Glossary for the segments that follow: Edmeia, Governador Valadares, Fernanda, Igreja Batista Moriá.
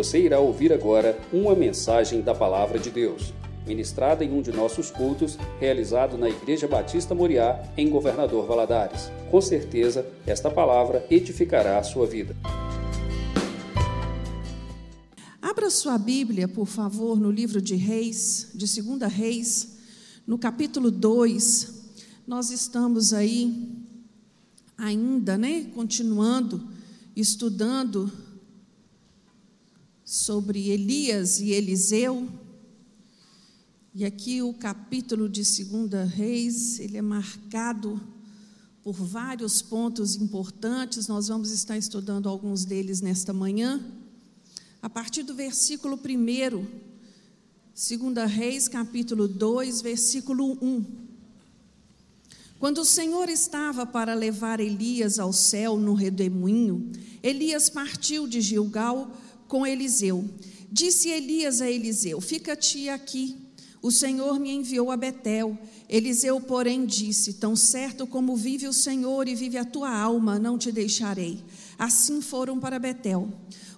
Você irá ouvir agora uma mensagem da Palavra de Deus, ministrada em um de nossos cultos, realizado na Igreja Batista Moriá, em Governador Valadares. Com certeza, esta palavra edificará a sua vida. Abra sua Bíblia, por favor, no livro de Reis, de 2 Reis, no capítulo 2. Nós estamos aí, ainda, continuando, estudando sobre Elias e Eliseu. E aqui o capítulo de 2 Reis, ele é marcado por vários pontos importantes. Nós vamos estar estudando alguns deles nesta manhã. A partir do versículo 1, 2 Reis, capítulo 2, versículo 1. Quando o Senhor estava para levar Elias ao céu no redemoinho, Elias partiu de Gilgal com Eliseu. Disse Elias a Eliseu: "Fica-te aqui. O Senhor me enviou a Betel." Eliseu, porém, disse: "Tão certo como vive o Senhor e vive a tua alma, não te deixarei." Assim foram para Betel.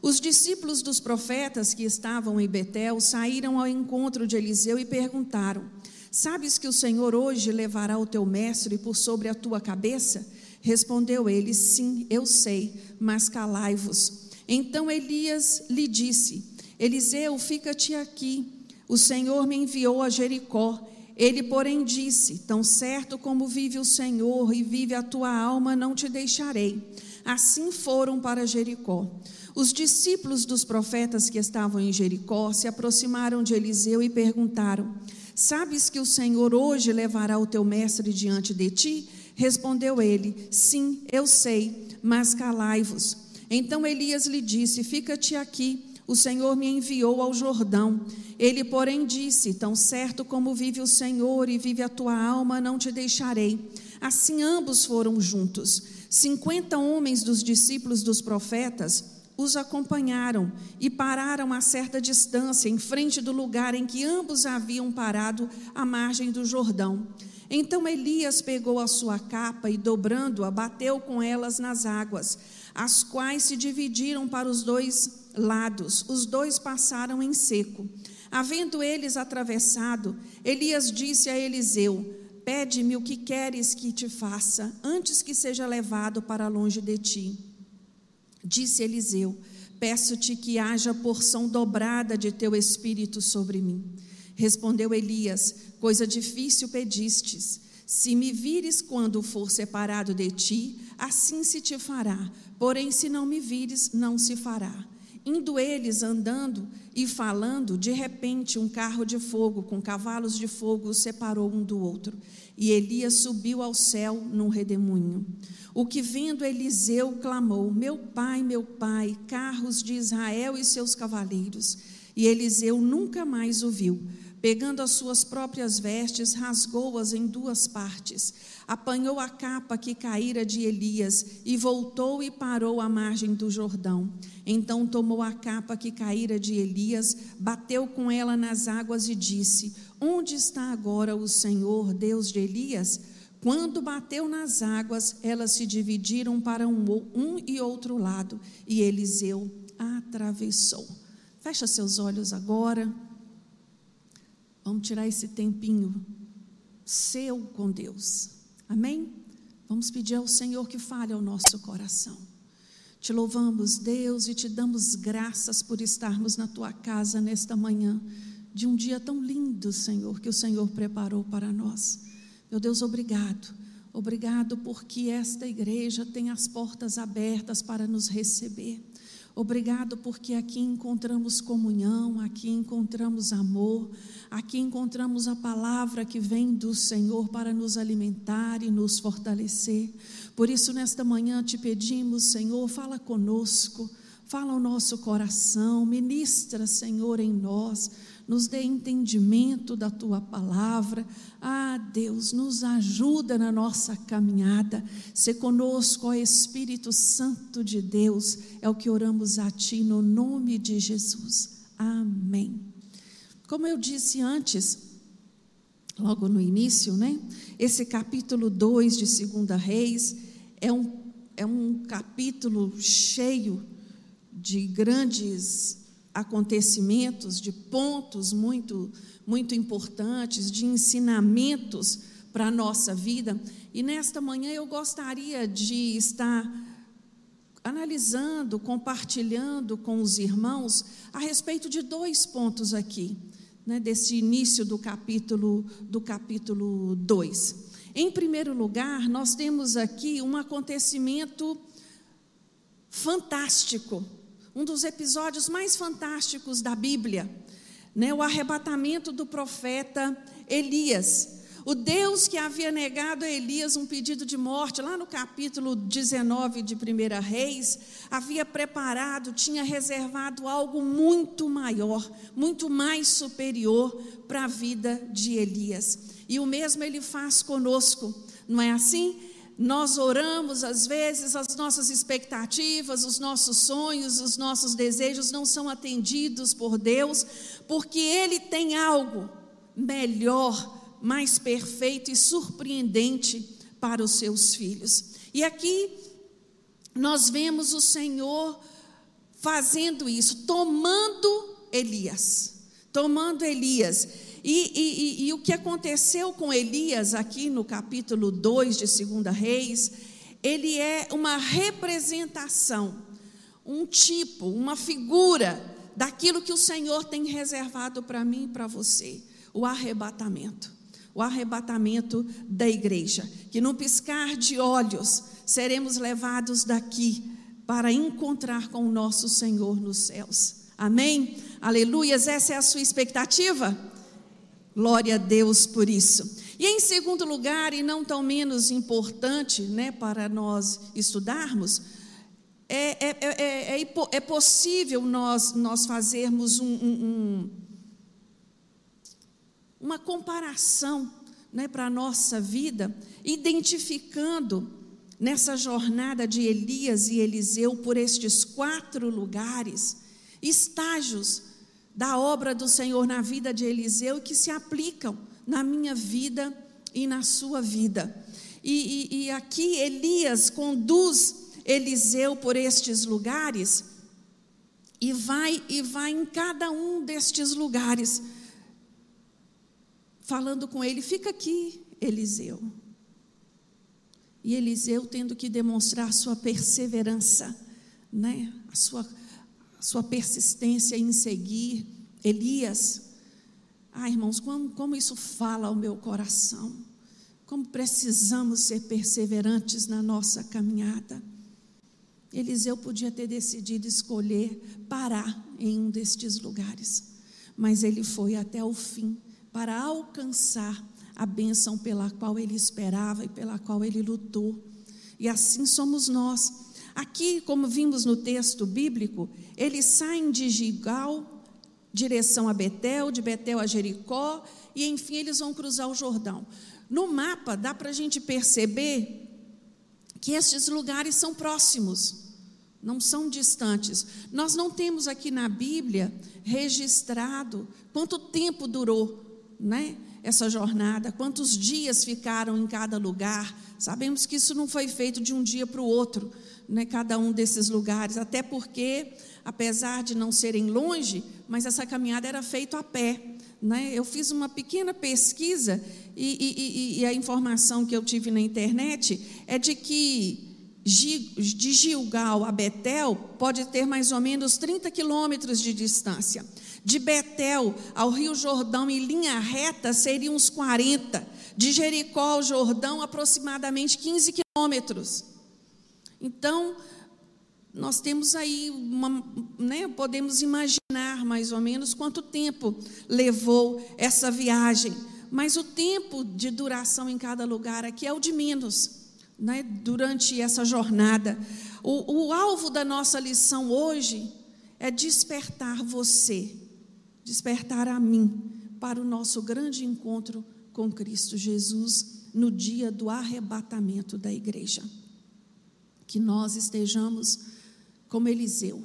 Os discípulos dos profetas que estavam em Betel saíram ao encontro de Eliseu e perguntaram: "Sabes que o Senhor hoje levará o teu mestre por sobre a tua cabeça?" Respondeu ele: "Sim, eu sei, mas calai-vos." Então Elias lhe disse: "Eliseu, fica-te aqui. O Senhor me enviou a Jericó." Ele, porém, disse: "Tão certo como vive o Senhor e vive a tua alma, não te deixarei." Assim foram para Jericó. Os discípulos dos profetas que estavam em Jericó se aproximaram de Eliseu e perguntaram: "Sabes que o Senhor hoje levará o teu mestre diante de ti?" Respondeu ele: "Sim, eu sei, mas calai-vos." Então Elias lhe disse: "Fica-te aqui. O Senhor me enviou ao Jordão." Ele, porém, disse: "Tão certo como vive o Senhor e vive a tua alma, não te deixarei." Assim ambos foram juntos. 50 homens dos discípulos dos profetas os acompanharam e pararam a certa distância, em frente do lugar em que ambos haviam parado, à margem do Jordão. Então Elias pegou a sua capa e, dobrando-a, bateu com elas nas águas, as quais se dividiram para os dois lados. Os dois passaram em seco. Havendo eles atravessado, Elias disse a Eliseu: "Pede-me o que queres que te faça, antes que seja levado para longe de ti." Disse Eliseu: "Peço-te que haja porção dobrada de teu espírito sobre mim." Respondeu Elias: "Coisa difícil pedistes. Se me vires quando for separado de ti, assim se te fará. Porém, se não me vires, não se fará." Indo eles andando e falando, de repente um carro de fogo com cavalos de fogo os separou um do outro. E Elias subiu ao céu num redemoinho. O que vendo Eliseu clamou: meu pai, carros de Israel e seus cavaleiros." E Eliseu nunca mais o viu. Pegando as suas próprias vestes, rasgou-as em 2 partes. Apanhou a capa que caíra de Elias e voltou e parou à margem do Jordão. Então tomou a capa que caíra de Elias, bateu com ela nas águas e disse: "Onde está agora o Senhor, Deus de Elias?" Quando bateu nas águas, elas se dividiram para um e outro lado, e Eliseu atravessou. Fecha seus olhos agora. Vamos tirar esse tempinho seu com Deus, amém? Vamos pedir ao Senhor que fale ao nosso coração. Te louvamos, Deus, e te damos graças por estarmos na tua casa nesta manhã, de um dia tão lindo, Senhor, que o Senhor preparou para nós. Meu Deus, obrigado. Obrigado porque esta igreja tem as portas abertas para nos receber. Obrigado porque aqui encontramos comunhão, aqui encontramos amor, aqui encontramos a palavra que vem do Senhor para nos alimentar e nos fortalecer. Por isso, nesta manhã te pedimos, Senhor, fala conosco, fala ao nosso coração, ministra, Senhor, em nós, nos dê entendimento da tua palavra. Ah, Deus, nos ajuda na nossa caminhada. Sê conosco, ó Espírito Santo de Deus, é o que oramos a ti no nome de Jesus. Amém. Como eu disse antes, logo no início, esse capítulo 2 de 2 Reis é um capítulo cheio de grandes acontecimentos, de pontos muito, muito importantes, de ensinamentos para a nossa vida. E nesta manhã eu gostaria de estar analisando, compartilhando com os irmãos a respeito de dois pontos aqui, né, desse início do capítulo 2. Em primeiro lugar, nós temos aqui um acontecimento fantástico, um dos episódios mais fantásticos da Bíblia, né? O arrebatamento do profeta Elias. O Deus que havia negado a Elias um pedido de morte, lá no capítulo 19 de 1 Reis, havia preparado, tinha reservado algo muito maior, muito mais superior para a vida de Elias. E o mesmo Ele faz conosco, não é assim? Nós oramos, às vezes, as nossas expectativas, os nossos sonhos, os nossos desejos não são atendidos por Deus, porque Ele tem algo melhor, mais perfeito e surpreendente para os seus filhos. E aqui nós vemos o Senhor fazendo isso, tomando Elias. E o que aconteceu com Elias aqui no capítulo 2 de 2 Reis, ele é uma representação, um tipo, uma figura daquilo que o Senhor tem reservado para mim e para você, o arrebatamento da igreja, que num piscar de olhos seremos levados daqui para encontrar com o nosso Senhor nos céus. Amém? Aleluias, essa é a sua expectativa? Glória a Deus por isso. E em segundo lugar, e não tão menos importante, né, para nós estudarmos, é possível nós fazermos uma comparação, né, para a nossa vida, identificando nessa jornada de Elias e Eliseu por estes 4 lugares, estágios da obra do Senhor na vida de Eliseu que se aplicam na minha vida e na sua vida. E aqui Elias conduz Eliseu por estes lugares e vai em cada um destes lugares, falando com ele: fica aqui, Eliseu. E Eliseu tendo que demonstrar sua perseverança, né? a sua persistência em seguir Elias. Ah, irmãos, como isso fala ao meu coração, como precisamos ser perseverantes na nossa caminhada. Eliseu podia ter decidido escolher parar em um destes lugares, mas ele foi até o fim, para alcançar a bênção pela qual ele esperava e pela qual ele lutou. E assim somos nós. Aqui, como vimos no texto bíblico, eles saem de Gilgal, direção a Betel, de Betel a Jericó, e enfim eles vão cruzar o Jordão. No mapa dá para a gente perceber que estes lugares são próximos, não são distantes. Nós não temos aqui na Bíblia registrado quanto tempo durou, né, essa jornada, quantos dias ficaram em cada lugar. Sabemos que isso não foi feito de um dia para o outro, né, cada um desses lugares, até porque, apesar de não serem longe, mas essa caminhada era feita a pé, né? Eu fiz uma pequena pesquisa e a informação que eu tive na internet é de que de Gilgal a Betel pode ter mais ou menos 30 quilômetros de distância. De Betel ao Rio Jordão em linha reta seriam uns 40. De Jericó ao Jordão aproximadamente 15 quilômetros. Então nós temos aí podemos imaginar mais ou menos quanto tempo levou essa viagem, mas o tempo de duração em cada lugar aqui é o de menos, né, durante essa jornada. O alvo da nossa lição hoje é despertar você, despertar a mim, para o nosso grande encontro com Cristo Jesus no dia do arrebatamento da igreja. Que nós estejamos como Eliseu,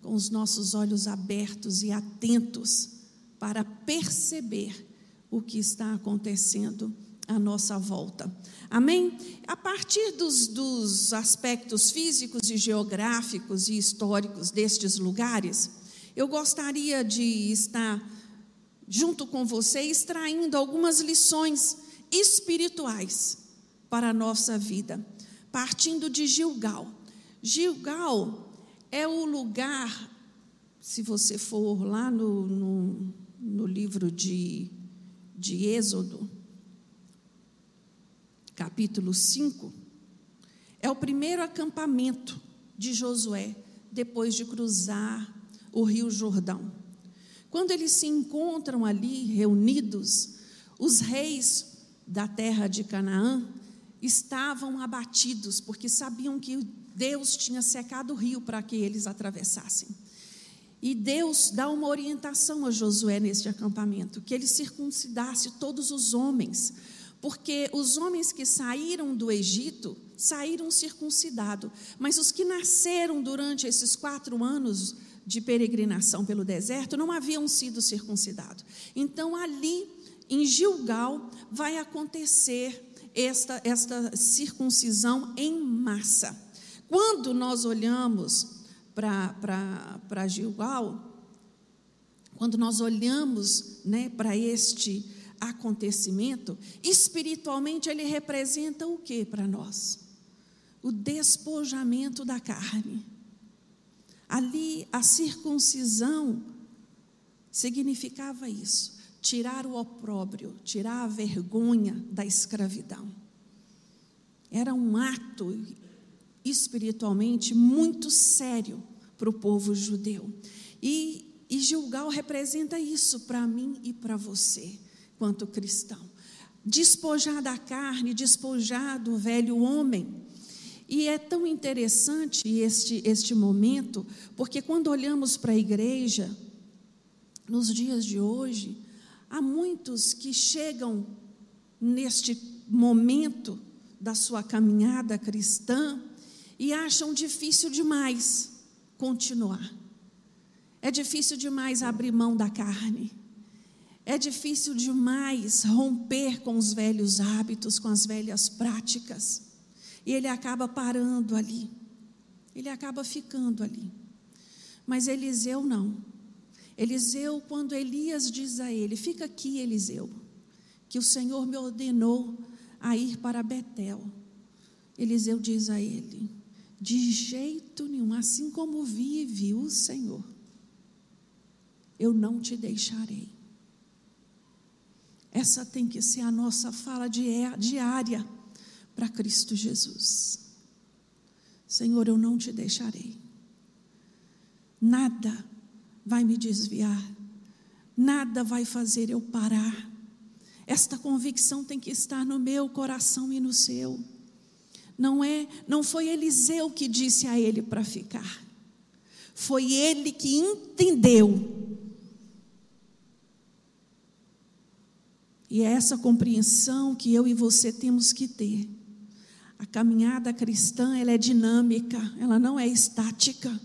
com os nossos olhos abertos e atentos para perceber o que está acontecendo à nossa volta. Amém? A partir dos aspectos físicos e geográficos e históricos destes lugares, Eu gostaria de estar junto com você, extraindo algumas lições espirituais para a nossa vida, partindo de Gilgal. Gilgal é o lugar, se você for lá no livro de Êxodo, capítulo 5, é o primeiro acampamento de Josué, depois de cruzar o Rio Jordão. Quando eles se encontram ali reunidos, os reis da terra de Canaã estavam abatidos, porque sabiam que Deus tinha secado o rio para que eles atravessassem. E Deus dá uma orientação a Josué neste acampamento, que ele circuncidasse todos os homens, porque os homens que saíram do Egito saíram circuncidados, mas os que nasceram durante esses 4 anos de peregrinação pelo deserto não haviam sido circuncidados. Então ali em Gilgal vai acontecer esta circuncisão em massa. Quando nós olhamos para Gilgal, quando nós olhamos, né, para este acontecimento, espiritualmente ele representa o que para nós? O despojamento da carne. Ali a circuncisão significava isso, tirar o opróbrio, tirar a vergonha da escravidão. Era um ato espiritualmente muito sério para o povo judeu. E Gilgal representa isso para mim e para você, quanto cristão. Despojar da carne, despojar do velho homem. E é tão interessante este momento, porque quando olhamos para a igreja, nos dias de hoje, há muitos que chegam neste momento da sua caminhada cristã e acham difícil demais continuar. É difícil demais abrir mão da carne. É difícil demais romper com os velhos hábitos, com as velhas práticas. E ele acaba parando ali. Ele acaba ficando ali. Mas Eliseu não. Eliseu, quando Elias diz a ele: fica aqui, Eliseu, que o Senhor me ordenou a ir para Betel. Eliseu diz a ele: de jeito nenhum, assim como vive o Senhor, eu não te deixarei. Essa tem que ser a nossa fala diária para Cristo Jesus. Senhor, eu não te deixarei. Nada vai me desviar, nada vai fazer eu parar. Esta convicção tem que estar no meu coração e no seu. Não foi Eliseu que disse a ele para ficar, foi ele que entendeu. E é essa compreensão que eu e você temos que ter. A caminhada cristã, ela é dinâmica, ela não é estática.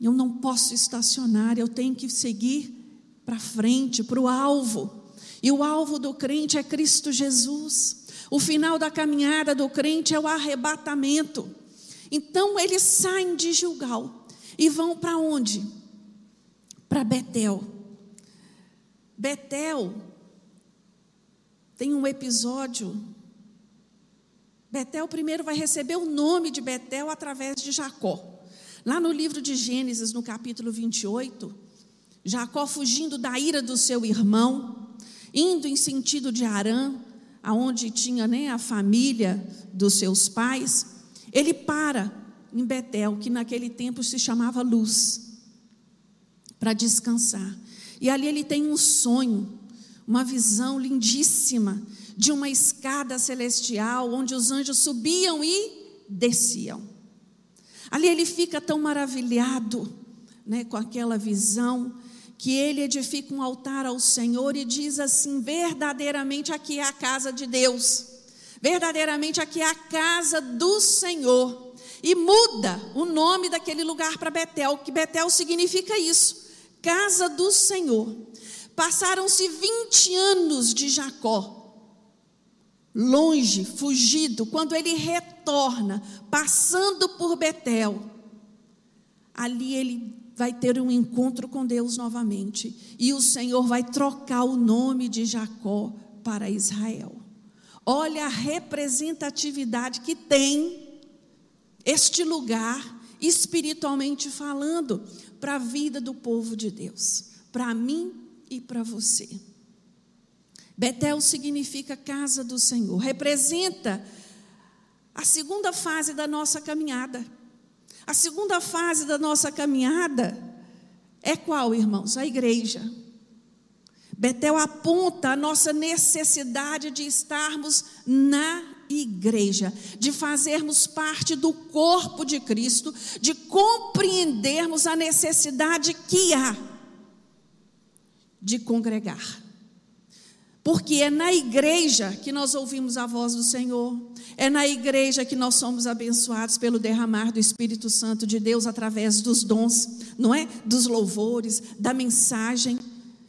Eu não posso estacionar, eu tenho que seguir para frente, para o alvo. E o alvo do crente é Cristo Jesus. O final da caminhada do crente é o arrebatamento. Então eles saem de Gilgal e vão para onde? Para Betel. Betel tem um episódio. Betel primeiro vai receber o nome de Betel através de Jacó. Lá no livro de Gênesis, no capítulo 28, Jacó, fugindo da ira do seu irmão, indo em sentido de Harã, aonde tinha, né, a família dos seus pais, ele para em Betel, que naquele tempo se chamava Luz, para descansar. E ali ele tem um sonho, uma visão lindíssima de uma escada celestial, onde os anjos subiam e desciam. Ali ele fica tão maravilhado, né, com aquela visão, que ele edifica um altar ao Senhor e diz assim: verdadeiramente aqui é a casa de Deus, verdadeiramente aqui é a casa do Senhor. E muda o nome daquele lugar para Betel, que Betel significa isso, casa do Senhor. Passaram-se 20 anos de Jacó longe, fugido. Quando ele retorna, passando por Betel, ali ele vai ter um encontro com Deus novamente, e o Senhor vai trocar o nome de Jacó para Israel. Olha a representatividade que tem este lugar, espiritualmente falando, para a vida do povo de Deus, para mim e para você. Betel significa casa do Senhor, representa a segunda fase da nossa caminhada. A segunda fase da nossa caminhada é qual, irmãos? A igreja. Betel aponta a nossa necessidade de estarmos na igreja, de fazermos parte do corpo de Cristo, de compreendermos a necessidade que há de congregar. Porque é na igreja que nós ouvimos a voz do Senhor, é na igreja que nós somos abençoados pelo derramar do Espírito Santo de Deus através dos dons, não é? Dos louvores, da mensagem.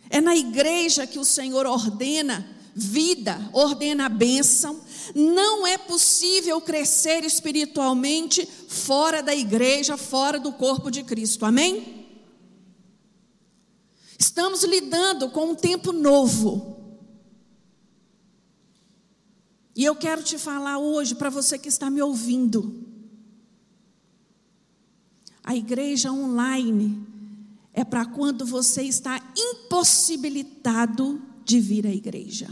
É na igreja que o Senhor ordena vida, ordena a bênção. Não é possível crescer espiritualmente fora da igreja, fora do corpo de Cristo, amém? Estamos lidando com um tempo novo. E eu quero te falar hoje, para você que está me ouvindo, a igreja online é para quando você está impossibilitado de vir à igreja.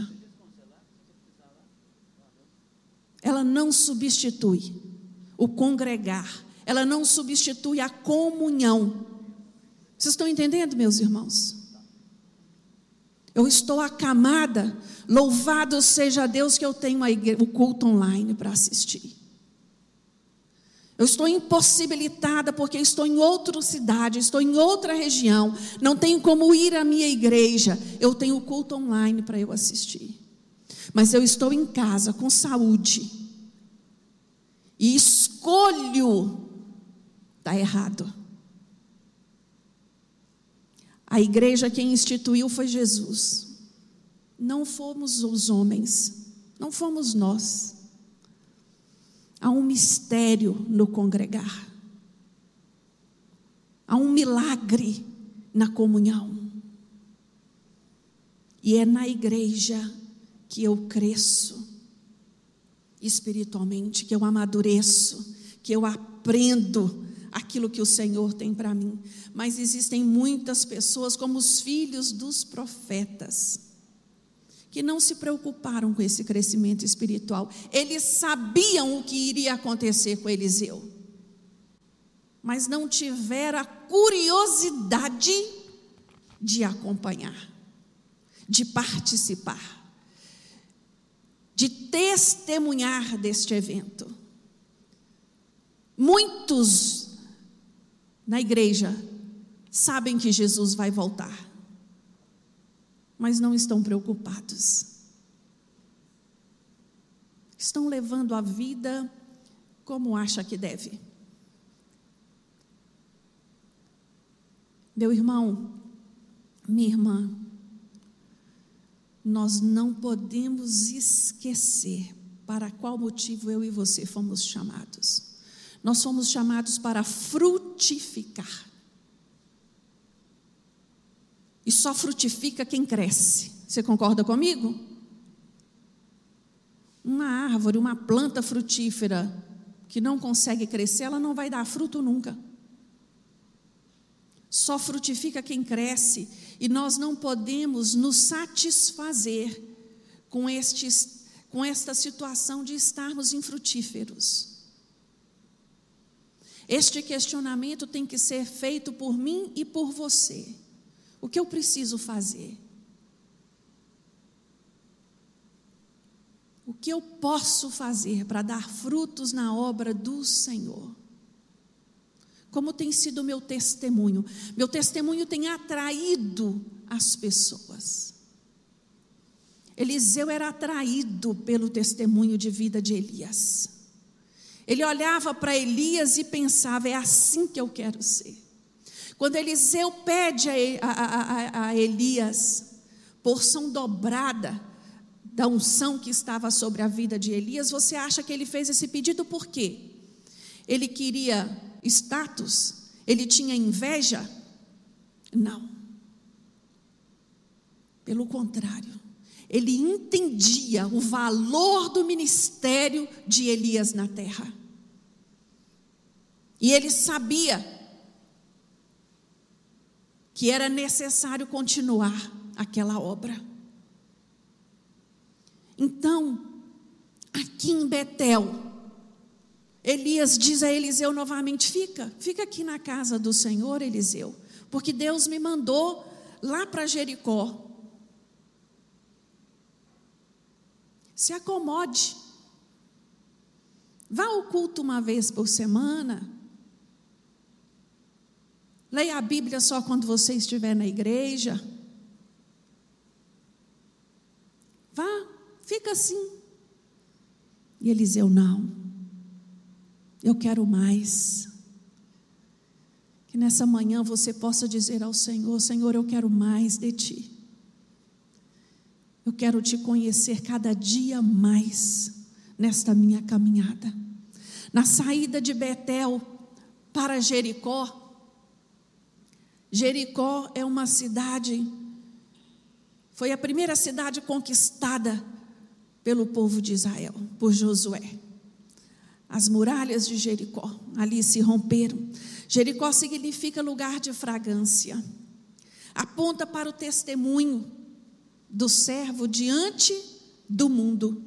Ela não substitui o congregar, ela não substitui a comunhão. Vocês estão entendendo, meus irmãos? Eu estou acamada, louvado seja Deus que eu tenho o culto online para assistir. Eu estou impossibilitada porque estou em outra cidade, estou em outra região, não tenho como ir à minha igreja, eu tenho o culto online para eu assistir. Mas eu estou em casa com saúde e escolho dar errado. A igreja quem instituiu foi Jesus. Não fomos os homens, não fomos nós. Há um mistério no congregar. Há um milagre na comunhão. E é na igreja que eu cresço espiritualmente, que eu amadureço, que eu aprendo aquilo que o Senhor tem para mim. Mas existem muitas pessoas, como os filhos dos profetas, que não se preocuparam com esse crescimento espiritual. Eles sabiam o que iria acontecer com Eliseu, mas não tiveram a curiosidade de acompanhar, de participar, de testemunhar deste evento. Muitos na igreja sabem que Jesus vai voltar, mas não estão preocupados. Estão levando a vida como acha que deve. Meu irmão, minha irmã, nós não podemos esquecer para qual motivo eu e você fomos chamados. Nós fomos chamados para frutificar. E só frutifica quem cresce. Você concorda comigo? Uma árvore, uma planta frutífera que não consegue crescer, ela não vai dar fruto nunca. Só frutifica quem cresce. E nós não podemos nos satisfazer com esta situação de estarmos infrutíferos. Este questionamento tem que ser feito por mim e por você. O que eu preciso fazer? O que eu posso fazer para dar frutos na obra do Senhor? Como tem sido o meu testemunho? Meu testemunho tem atraído as pessoas. Eliseu era atraído pelo testemunho de vida de Elias. Ele olhava para Elias e pensava, é assim que eu quero ser. Quando Eliseu pede a Elias porção dobrada da unção que estava sobre a vida de Elias, você acha que ele fez esse pedido por quê? Ele queria status? Ele tinha inveja? Não. Pelo contrário, ele entendia o valor do ministério de Elias na terra. E ele sabia que era necessário continuar aquela obra. Então, aqui em Betel, Elias diz a Eliseu novamente: fica aqui na casa do Senhor, Eliseu, porque Deus me mandou lá para Jericó. Se acomode, vá ao culto uma vez por semana, leia a Bíblia só quando você estiver na igreja, vá, fica assim. E Eliseu: não, eu quero mais. Que nessa manhã você possa dizer ao Senhor: Senhor, eu quero mais de Ti, eu quero Te conhecer cada dia mais nesta minha caminhada. Na saída de Betel para Jericó, Jericó é uma cidade, foi a primeira cidade conquistada pelo povo de Israel, por Josué. As muralhas de Jericó ali se romperam. Jericó significa lugar de fragrância, aponta para o testemunho do servo diante do mundo.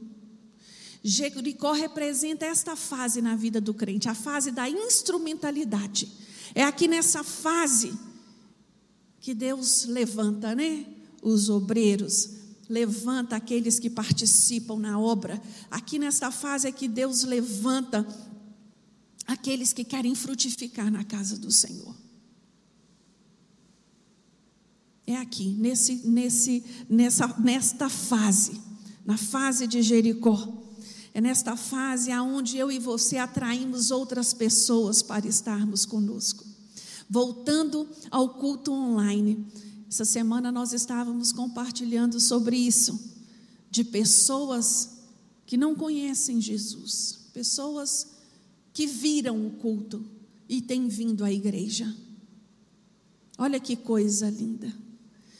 Jericó representa esta fase na vida do crente, a fase da instrumentalidade. É aqui nessa fase que Deus levanta, os obreiros, levanta aqueles que participam na obra. Aqui nesta fase é que Deus levanta aqueles que querem frutificar na casa do Senhor. É aqui, nesta fase, na fase de Jericó. É nesta fase aonde eu e você atraímos outras pessoas para estarmos conosco. Voltando ao culto online, essa semana nós estávamos compartilhando sobre isso, de pessoas que não conhecem Jesus, pessoas que viram o culto e têm vindo à igreja. Olha que coisa linda!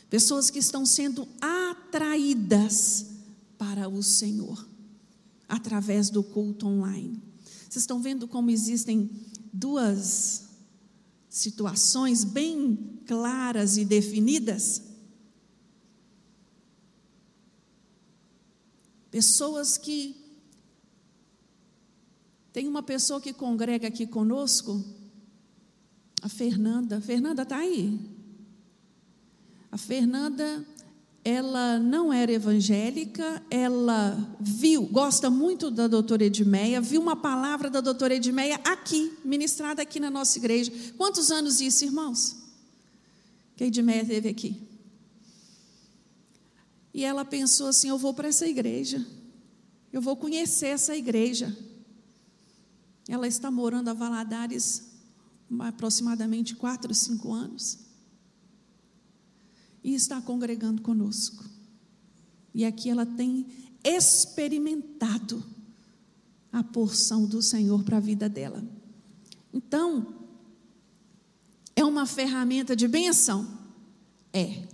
Pessoas que estão sendo atraídas para o Senhor através do culto online. Vocês estão vendo como existem duas situações bem claras e definidas? Pessoas que... Tem uma pessoa que congrega aqui conosco, a Fernanda. Fernanda está aí. A Fernanda, ela não era evangélica, ela viu, gosta muito da doutora Edmeia, viu uma palavra da doutora Edmeia aqui, ministrada aqui na nossa igreja. Quantos anos isso, irmãos, que a Edmeia teve aqui? E ela pensou assim: eu vou para essa igreja, eu vou conhecer essa igreja. Ela está morando a Valadares aproximadamente 4, 5 anos. E está congregando conosco. E aqui ela tem experimentado a porção do Senhor para a vida dela. Então, é uma ferramenta de bênção? É.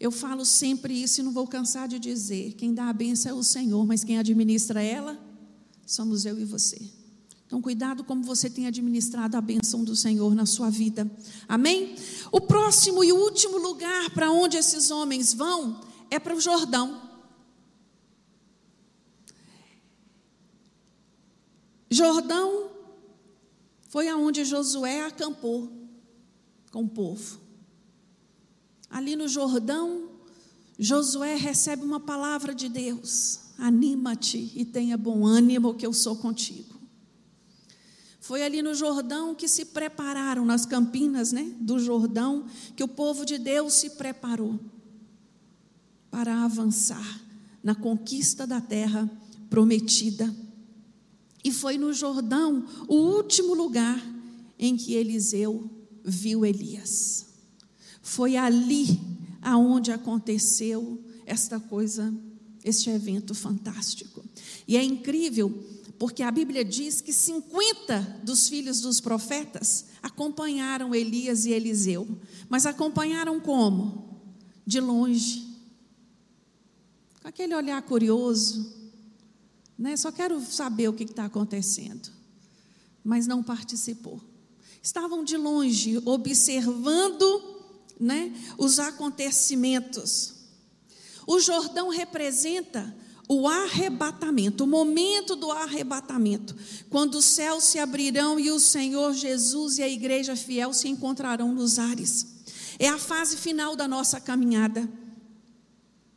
Eu falo sempre isso e não vou cansar de dizer: quem dá a bênção é o Senhor, mas quem administra ela somos eu e você. Então, cuidado como você tem administrado a bênção do Senhor na sua vida. Amém? O próximo e último lugar para onde esses homens vão é para o Jordão. Jordão foi aonde Josué acampou com o povo. Ali no Jordão, Josué recebe uma palavra de Deus: anima-te e tenha bom ânimo, que eu sou contigo. Foi ali no Jordão que se prepararam, nas campinas, do Jordão, que o povo de Deus se preparou para avançar na conquista da terra prometida. E foi no Jordão o último lugar em que Eliseu viu Elias. Foi ali aonde aconteceu esta coisa, este evento fantástico. E é incrível, porque a Bíblia diz que 50 dos filhos dos profetas acompanharam Elias e Eliseu, mas acompanharam como? De longe, com aquele olhar curioso, né? Só quero saber o que está acontecendo, mas não participou. Estavam de longe, observando, né, os acontecimentos. O Jordão representa o arrebatamento, o momento do arrebatamento, quando os céus se abrirão e o Senhor Jesus e a igreja fiel se encontrarão nos ares. É a fase final da nossa caminhada,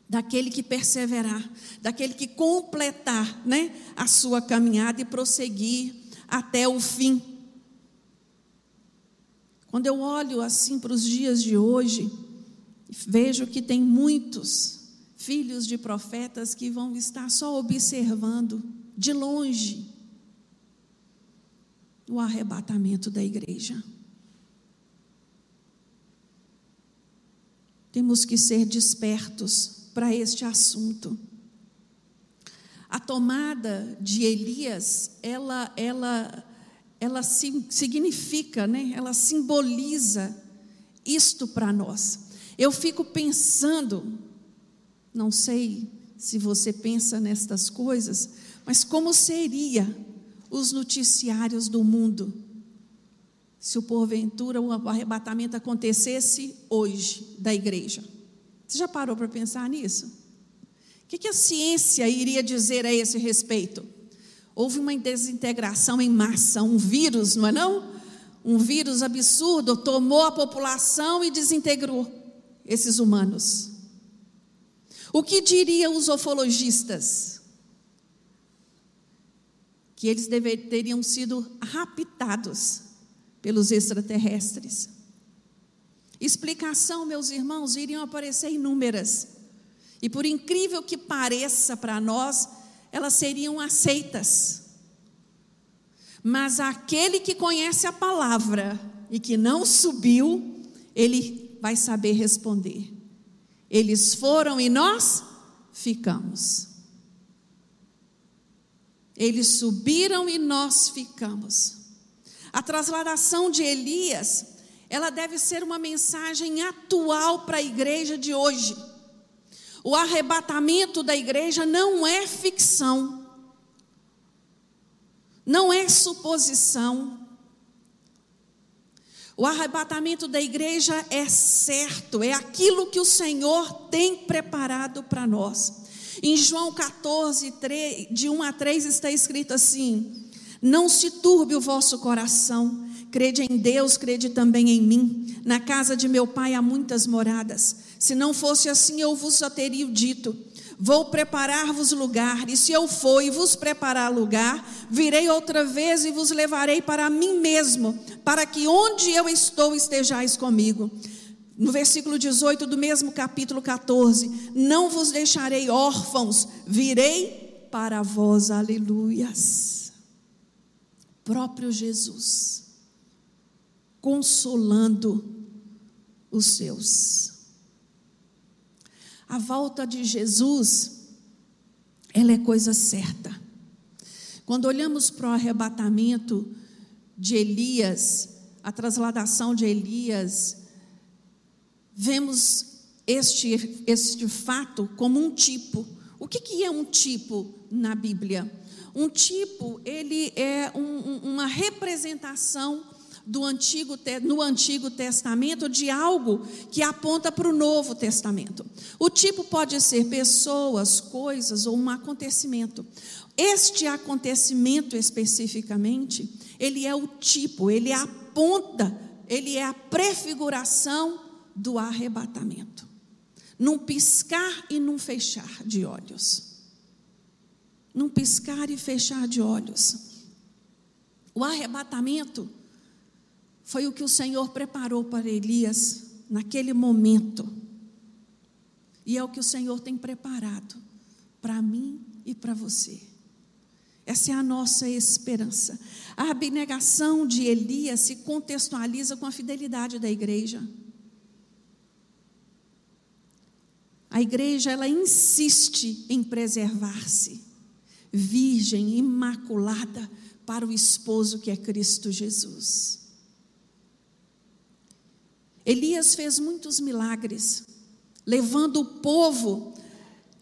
daquele que perseverar, daquele que completar, né, a sua caminhada e prosseguir até o fim. Quando eu olho assim para os dias de hoje, vejo que tem muitos filhos de profetas que vão estar só observando de longe o arrebatamento da igreja. Temos que ser despertos para este assunto. A tomada de Elias, ela significa, né? Ela simboliza isto para nós. Eu fico pensando, não sei se você pensa nestas coisas, mas como seria os noticiários do mundo se o porventura o arrebatamento acontecesse hoje da igreja? Você já parou para pensar nisso? O que a ciência iria dizer a esse respeito? Houve uma desintegração em massa, um vírus, não é não? Um vírus absurdo tomou a população e desintegrou esses humanos. O que diriam os ufologistas? Que eles teriam sido raptados pelos extraterrestres. Explicação, meus irmãos, iriam aparecer inúmeras. E por incrível que pareça para nós, elas seriam aceitas. Mas aquele que conhece a palavra e que não subiu, ele vai saber responder. Eles foram e nós ficamos. Eles subiram e nós ficamos. A trasladação de Elias, ela deve ser uma mensagem atual para a igreja de hoje. O arrebatamento da igreja não é ficção, não é suposição. O arrebatamento da igreja é certo, é aquilo que o Senhor tem preparado para nós. Em João 14, de 1 a 3, está escrito assim: não se turbe o vosso coração, crede em Deus, crede também em mim. Na casa de meu pai há muitas moradas. Se não fosse assim, eu vos só teria dito. Vou preparar-vos lugar, e se eu for e vos preparar lugar, virei outra vez e vos levarei para mim mesmo, para que onde eu estou estejais comigo. No versículo 18 do mesmo capítulo 14, não vos deixarei órfãos, virei para vós, aleluias. Próprio Jesus, consolando os seus. A volta de Jesus, ela é coisa certa. Quando olhamos para o arrebatamento de Elias, a trasladação de Elias, vemos este fato como um tipo. O que é um tipo na Bíblia? Um tipo, ele é uma representação no Antigo Testamento de algo que aponta para o Novo Testamento. O tipo pode ser pessoas, coisas ou um acontecimento. Este acontecimento especificamente, ele é o tipo, ele aponta, ele é a prefiguração do arrebatamento, num piscar e num fechar de olhos. Num piscar e fechar de olhos. O arrebatamento foi o que o Senhor preparou para Elias naquele momento. E é o que o Senhor tem preparado para mim e para você. Essa é a nossa esperança. A abnegação de Elias se contextualiza com a fidelidade da igreja. A igreja, ela insiste em preservar-se virgem, imaculada, para o esposo que é Cristo Jesus. Elias fez muitos milagres, levando o povo,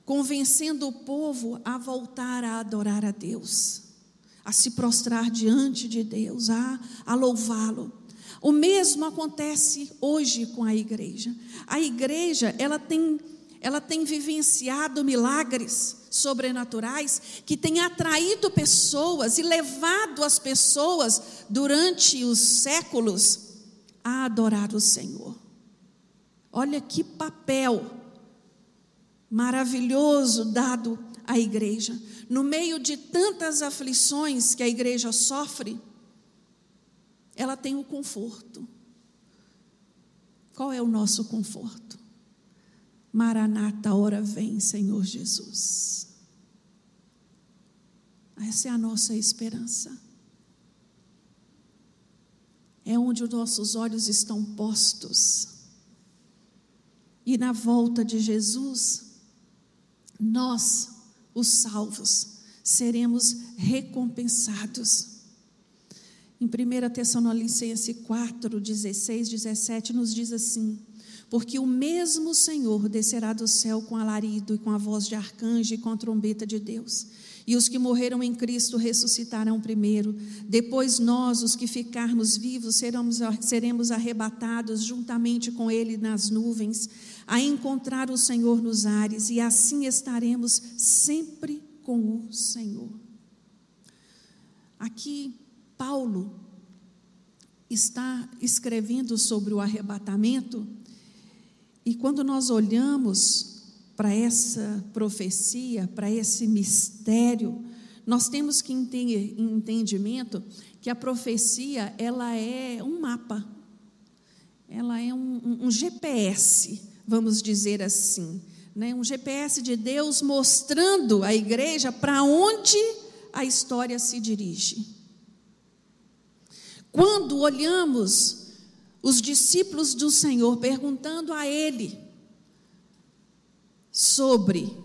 convencendo o povo a voltar a adorar a Deus, a se prostrar diante de Deus, a louvá-lo. O mesmo acontece hoje com a igreja. A igreja, ela tem vivenciado milagres sobrenaturais que tem atraído pessoas e levado as pessoas durante os séculos a adorar o Senhor. Olha que papel maravilhoso dado à igreja. No meio de tantas aflições que a igreja sofre, ela tem o conforto. Qual é o nosso conforto? Maranata, ora vem, Senhor Jesus. Essa é a nossa esperança. É onde os nossos olhos estão postos. E na volta de Jesus, nós, os salvos, seremos recompensados. Em 1 Tessalonicenses 4, 16, 17, nos diz assim: porque o mesmo Senhor descerá do céu com alarido e com a voz de arcanjo e com a trombeta de Deus, e os que morreram em Cristo ressuscitarão primeiro, depois nós, os que ficarmos vivos, seremos arrebatados juntamente com Ele nas nuvens, a encontrar o Senhor nos ares, e assim estaremos sempre com o Senhor. Aqui, Paulo está escrevendo sobre o arrebatamento, e quando nós olhamos para essa profecia, para esse mistério, nós temos que entendimento que a profecia, ela é um mapa, ela é um GPS, vamos dizer assim, né? Um GPS de Deus mostrando à igreja para onde a história se dirige. Quando olhamos os discípulos do Senhor perguntando a Ele sobre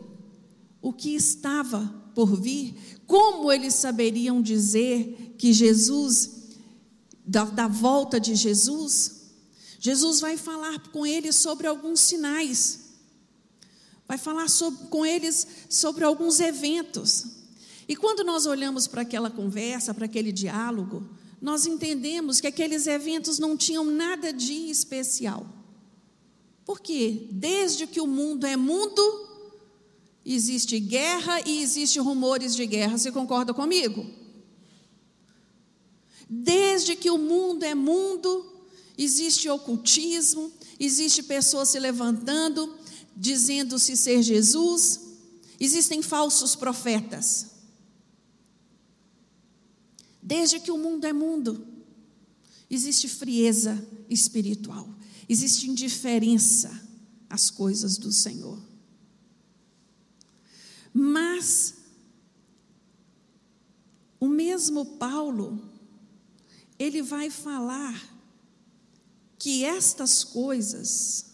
o que estava por vir, como eles saberiam dizer que Jesus, da volta de Jesus, Jesus vai falar com eles sobre alguns sinais, vai falar com eles sobre alguns eventos. E quando nós olhamos para aquela conversa, para aquele diálogo, nós entendemos que aqueles eventos não tinham nada de especial. Porque desde que o mundo é mundo, existe guerra e existe rumores de guerra. Você concorda comigo? Desde que o mundo é mundo, existe ocultismo, existe pessoas se levantando, dizendo-se ser Jesus, existem falsos profetas. Desde que o mundo é mundo, existe frieza espiritual, existe indiferença às coisas do Senhor. Mas o mesmo Paulo, ele vai falar que estas coisas,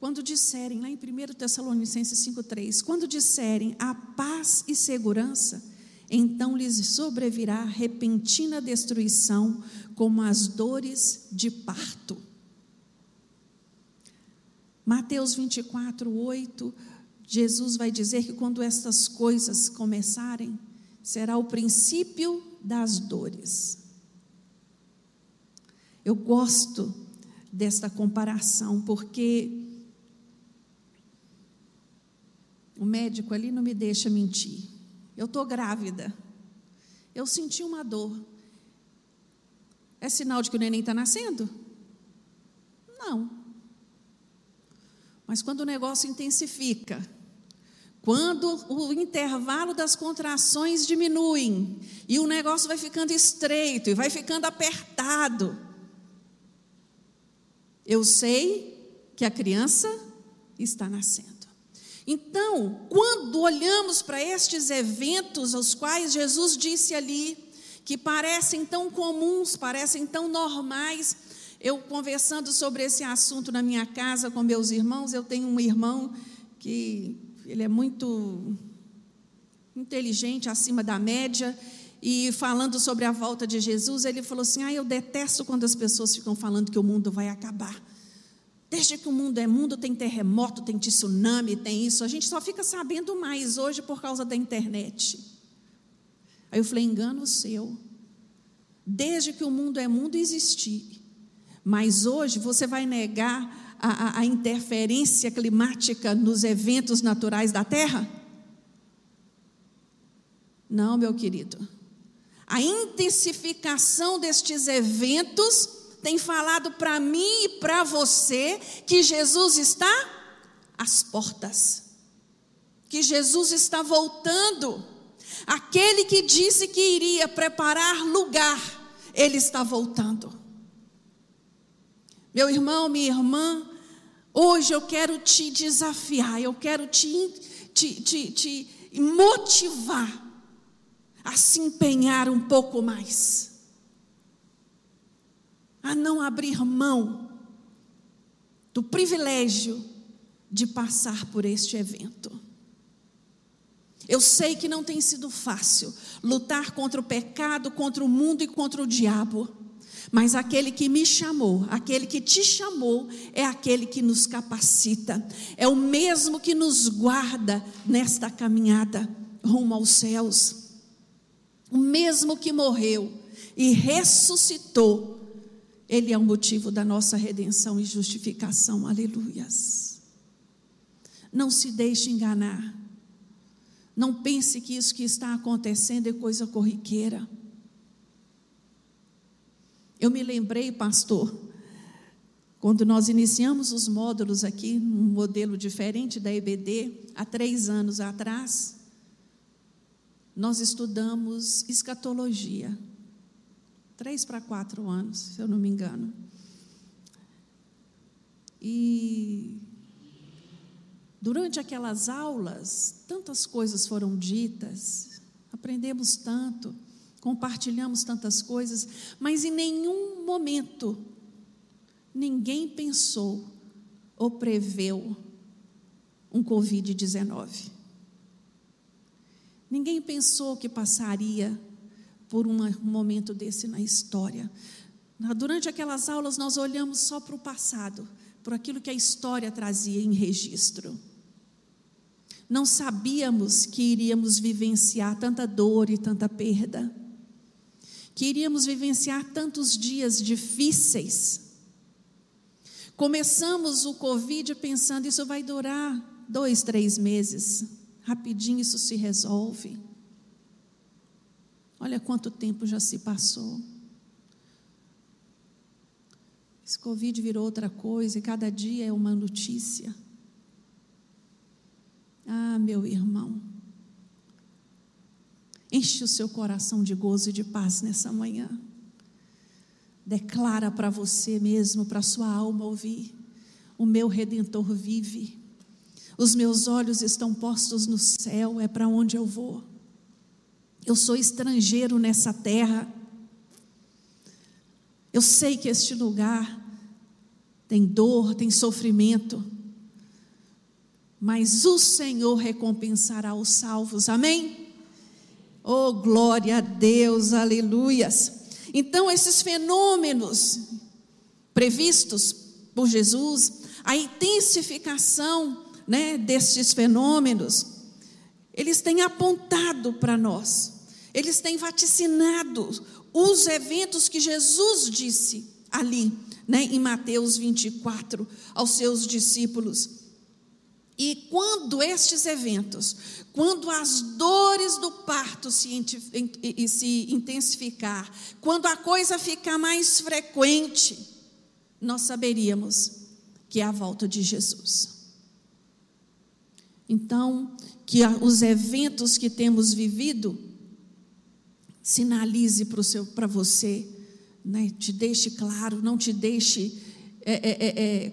quando disserem, lá em 1 Tessalonicenses 5,3, quando disserem a paz e segurança, então lhes sobrevirá repentina destruição, como as dores de parto. Mateus 24, 8, Jesus vai dizer que quando estas coisas começarem, será o princípio das dores. Eu gosto desta comparação, porque o médico ali não me deixa mentir. Eu estou grávida, eu senti uma dor, é sinal de que o neném está nascendo? Não. Mas quando o negócio intensifica, quando o intervalo das contrações diminuem, e o negócio vai ficando estreito, e vai ficando apertado, eu sei que a criança está nascendo. Então, quando olhamos para estes eventos aos quais Jesus disse ali, que parecem tão comuns, parecem tão normais, eu conversando sobre esse assunto na minha casa com meus irmãos, eu tenho um irmão que ele é muito inteligente, acima da média, e falando sobre a volta de Jesus, ele falou assim: eu detesto quando as pessoas ficam falando que o mundo vai acabar. Desde que o mundo é mundo, tem terremoto, tem tsunami, tem isso. A gente só fica sabendo mais hoje por causa da internet. Aí eu falei: engano seu. Desde que o mundo é mundo, existir. Mas hoje você vai negar a interferência climática nos eventos naturais da Terra? Não, meu querido. A intensificação destes eventos tem falado para mim e para você que Jesus está às portas, que Jesus está voltando. Aquele que disse que iria preparar lugar, ele está voltando. Meu irmão, minha irmã, hoje eu quero te desafiar, eu quero te motivar a se empenhar um pouco mais, a não abrir mão do privilégio de passar por este evento. Eu sei que não tem sido fácil lutar contra o pecado, contra o mundo e contra o diabo, mas aquele que me chamou, aquele que te chamou, é aquele que nos capacita, é o mesmo que nos guarda nesta caminhada rumo aos céus. O mesmo que morreu e ressuscitou, ele é o motivo da nossa redenção e justificação, aleluias. Não se deixe enganar, não pense que isso que está acontecendo é coisa corriqueira. Eu me lembrei, pastor, quando nós iniciamos os módulos aqui, um modelo diferente da EBD, há 3 anos atrás, nós estudamos escatologia, 3 para 4 anos, se eu não me engano. E durante aquelas aulas, tantas coisas foram ditas, aprendemos tanto, compartilhamos tantas coisas, mas em nenhum momento ninguém pensou ou preveu um Covid-19. Ninguém pensou que passaria por um momento desse na história. Durante aquelas aulas nós olhamos só para o passado, para aquilo que a história trazia em registro. Não sabíamos que iríamos vivenciar tanta dor e tanta perda, que iríamos vivenciar tantos dias difíceis. Começamos o Covid pensando: isso vai durar 2, 3 meses, rapidinho isso se resolve. Olha quanto tempo já se passou. Esse Covid virou outra coisa e cada dia é uma notícia. Ah, meu irmão, enche o seu coração de gozo e de paz nessa manhã. Declara para você mesmo, para sua alma ouvir: o meu Redentor vive, os meus olhos estão postos no céu, é para onde eu vou. Eu sou estrangeiro nessa terra. Eu sei que este lugar tem dor, tem sofrimento, mas o Senhor recompensará os salvos, amém? Oh, glória a Deus, aleluias. Então, esses fenômenos previstos por Jesus, a intensificação, destes fenômenos, eles têm apontado para nós, eles têm vaticinado os eventos que Jesus disse ali, em Mateus 24, aos seus discípulos. E quando estes eventos, quando as dores do parto se intensificar, quando a coisa ficar mais frequente, nós saberíamos que é a volta de Jesus. Então, que os eventos que temos vivido sinalize para você, te deixe claro, não te deixe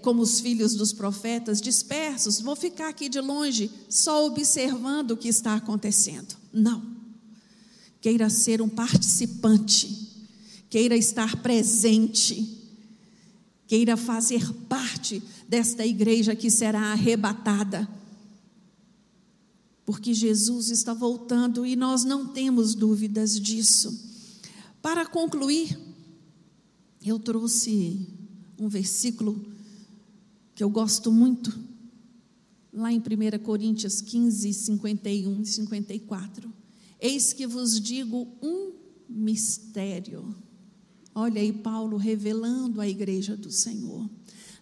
como os filhos dos profetas dispersos, vou ficar aqui de longe só observando o que está acontecendo. Não, queira ser um participante, queira estar presente, queira fazer parte desta igreja que será arrebatada. porque Jesus está voltando e nós não temos dúvidas disso. Para concluir, eu trouxe um versículo que eu gosto muito, lá em 1 Coríntios 15, 51 e 54. Eis que vos digo um mistério. Olha aí Paulo revelando a igreja do Senhor.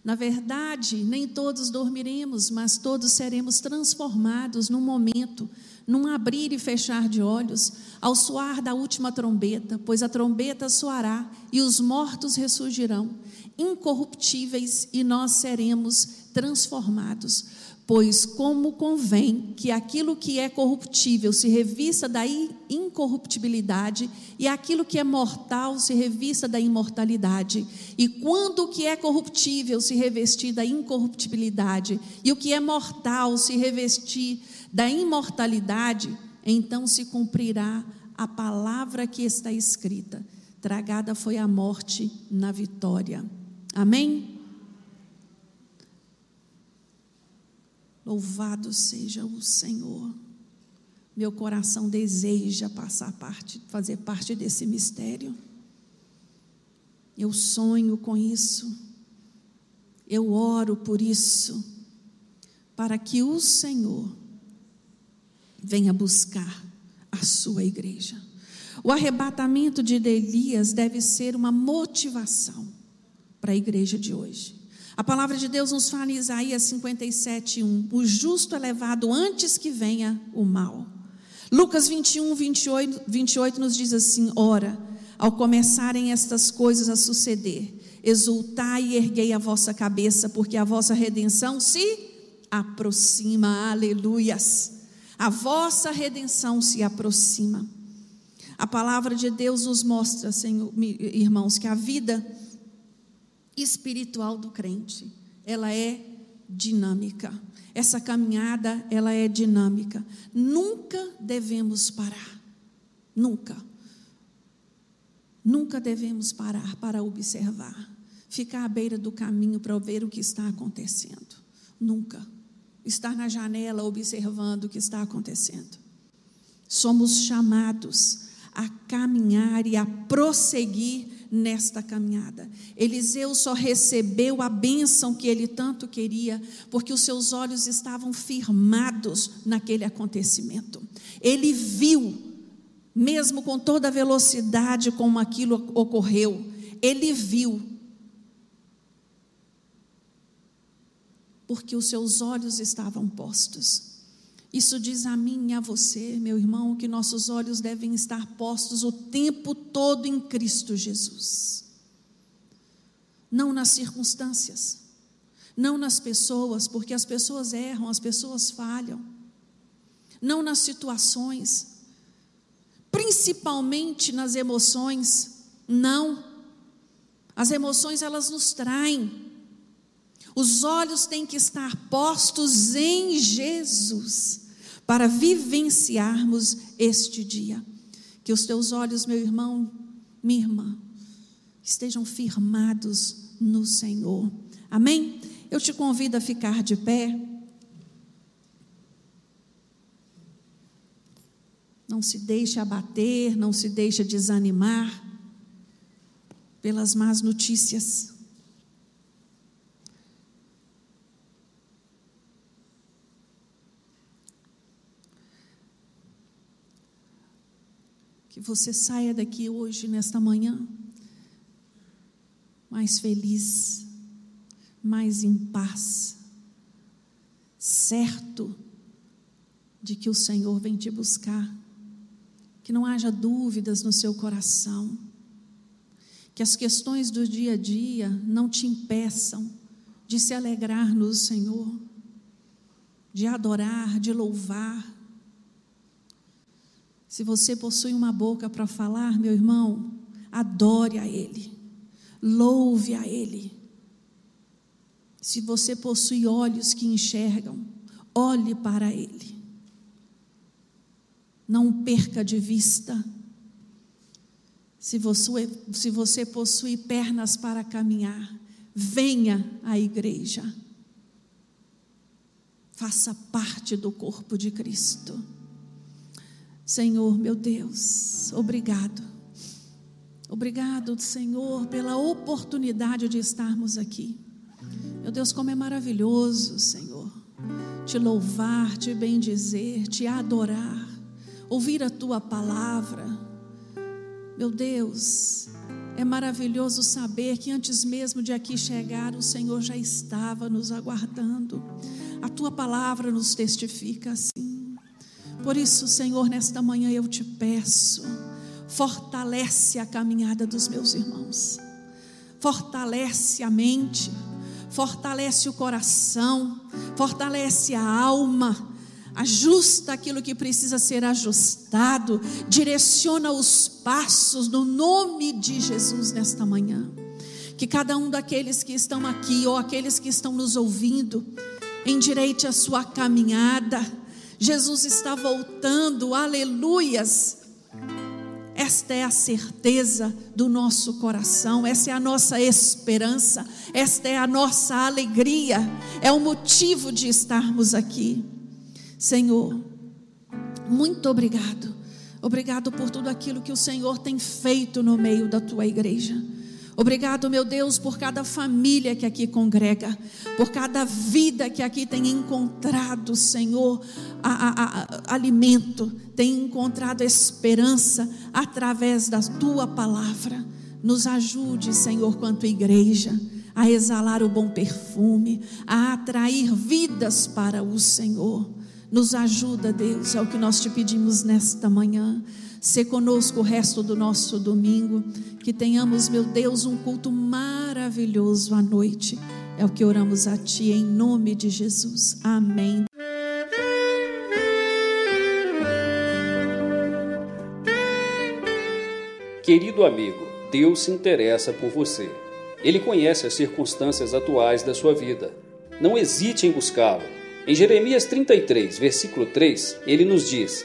Na verdade, nem todos dormiremos, mas todos seremos transformados num momento, num abrir e fechar de olhos, ao soar da última trombeta, pois a trombeta soará e os mortos ressurgirão, incorruptíveis, e nós seremos transformados. Pois como convém que aquilo que é corruptível se revista da incorruptibilidade e aquilo que é mortal se revista da imortalidade, e quando o que é corruptível se revestir da incorruptibilidade e o que é mortal se revestir da imortalidade, então se cumprirá a palavra que está escrita: tragada foi a morte na vitória. Amém? Louvado seja o Senhor. Meu coração deseja fazer parte desse mistério. Eu sonho com isso. Eu oro por isso, para que o Senhor venha buscar a sua igreja. O arrebatamento de Elias deve ser uma motivação para a igreja de hoje. A palavra de Deus nos fala em Isaías 57:1, o justo é levado antes que venha o mal. Lucas 21:28 nos diz assim: ora, ao começarem estas coisas a suceder, exultai e erguei a vossa cabeça, porque a vossa redenção se aproxima. Aleluias! A vossa redenção se aproxima. A palavra de Deus nos mostra, Senhor, irmãos, que a vida espiritual do crente, ela é dinâmica. Essa caminhada, ela é dinâmica. Nunca devemos parar, nunca. Nunca devemos parar para observar, ficar à beira do caminho para ver o que está acontecendo. Nunca. Estar na janela observando o que está acontecendo. Somos chamados a caminhar e a prosseguir nesta caminhada. Eliseu só recebeu a bênção que ele tanto queria, porque os seus olhos estavam firmados naquele acontecimento. Ele viu, mesmo com toda a velocidade como aquilo ocorreu, ele viu, porque os seus olhos estavam postos. Isso diz a mim e a você, meu irmão, que nossos olhos devem estar postos o tempo todo em Cristo Jesus. Não nas circunstâncias, não nas pessoas, porque as pessoas erram, as pessoas falham. Não nas situações, principalmente nas emoções, não. As emoções, elas nos traem. Os olhos têm que estar postos em Jesus, para vivenciarmos este dia. Que os teus olhos, meu irmão, minha irmã, estejam firmados no Senhor. Amém? Eu te convido a ficar de pé. Não se deixe abater, não se deixe desanimar pelas más notícias. Que você saia daqui hoje, nesta manhã, mais feliz, mais em paz, certo de que o Senhor vem te buscar, que não haja dúvidas no seu coração, que as questões do dia a dia não te impeçam de se alegrar no Senhor, de adorar, de louvar. Se você possui uma boca para falar, meu irmão, adore a Ele, louve a Ele. Se você possui olhos que enxergam, olhe para Ele. Não perca de vista. Se você possui pernas para caminhar, venha à igreja. faça parte do corpo de Cristo. Senhor, meu Deus, obrigado. Obrigado, Senhor, pela oportunidade de estarmos aqui. Meu Deus, como é maravilhoso, Senhor, te louvar, te bendizer, te adorar, ouvir a tua palavra. Meu Deus, é maravilhoso saber que antes mesmo de aqui chegar, o Senhor já estava nos aguardando. A tua palavra nos testifica assim. Por isso, Senhor, nesta manhã eu te peço, fortalece a caminhada dos meus irmãos, fortalece a mente, fortalece o coração, fortalece a alma, ajusta aquilo que precisa ser ajustado, direciona os passos no nome de Jesus nesta manhã. Que cada um daqueles que estão aqui ou aqueles que estão nos ouvindo, endireite a sua caminhada. Jesus está voltando, aleluias. Esta é a certeza do nosso coração, essa é a nossa esperança, esta é a nossa alegria, é o motivo de estarmos aqui. Senhor, muito obrigado, obrigado por tudo aquilo que o Senhor tem feito no meio da tua igreja. Obrigado, meu Deus, por cada família que aqui congrega, por cada vida que aqui tem encontrado, Senhor, alimento, tem encontrado esperança através da tua palavra. Nos ajude, Senhor, quanto igreja, a exalar o bom perfume, a atrair vidas para o Senhor. Nos ajuda, Deus, é o que nós te pedimos nesta manhã. Sê conosco o resto do nosso domingo, que tenhamos, meu Deus, um culto maravilhoso à noite. É o que oramos a Ti, em nome de Jesus. Amém. Querido amigo, Deus se interessa por você. Ele conhece as circunstâncias atuais da sua vida. Não hesite em buscá-lo. Em Jeremias 33, versículo 3, ele nos diz: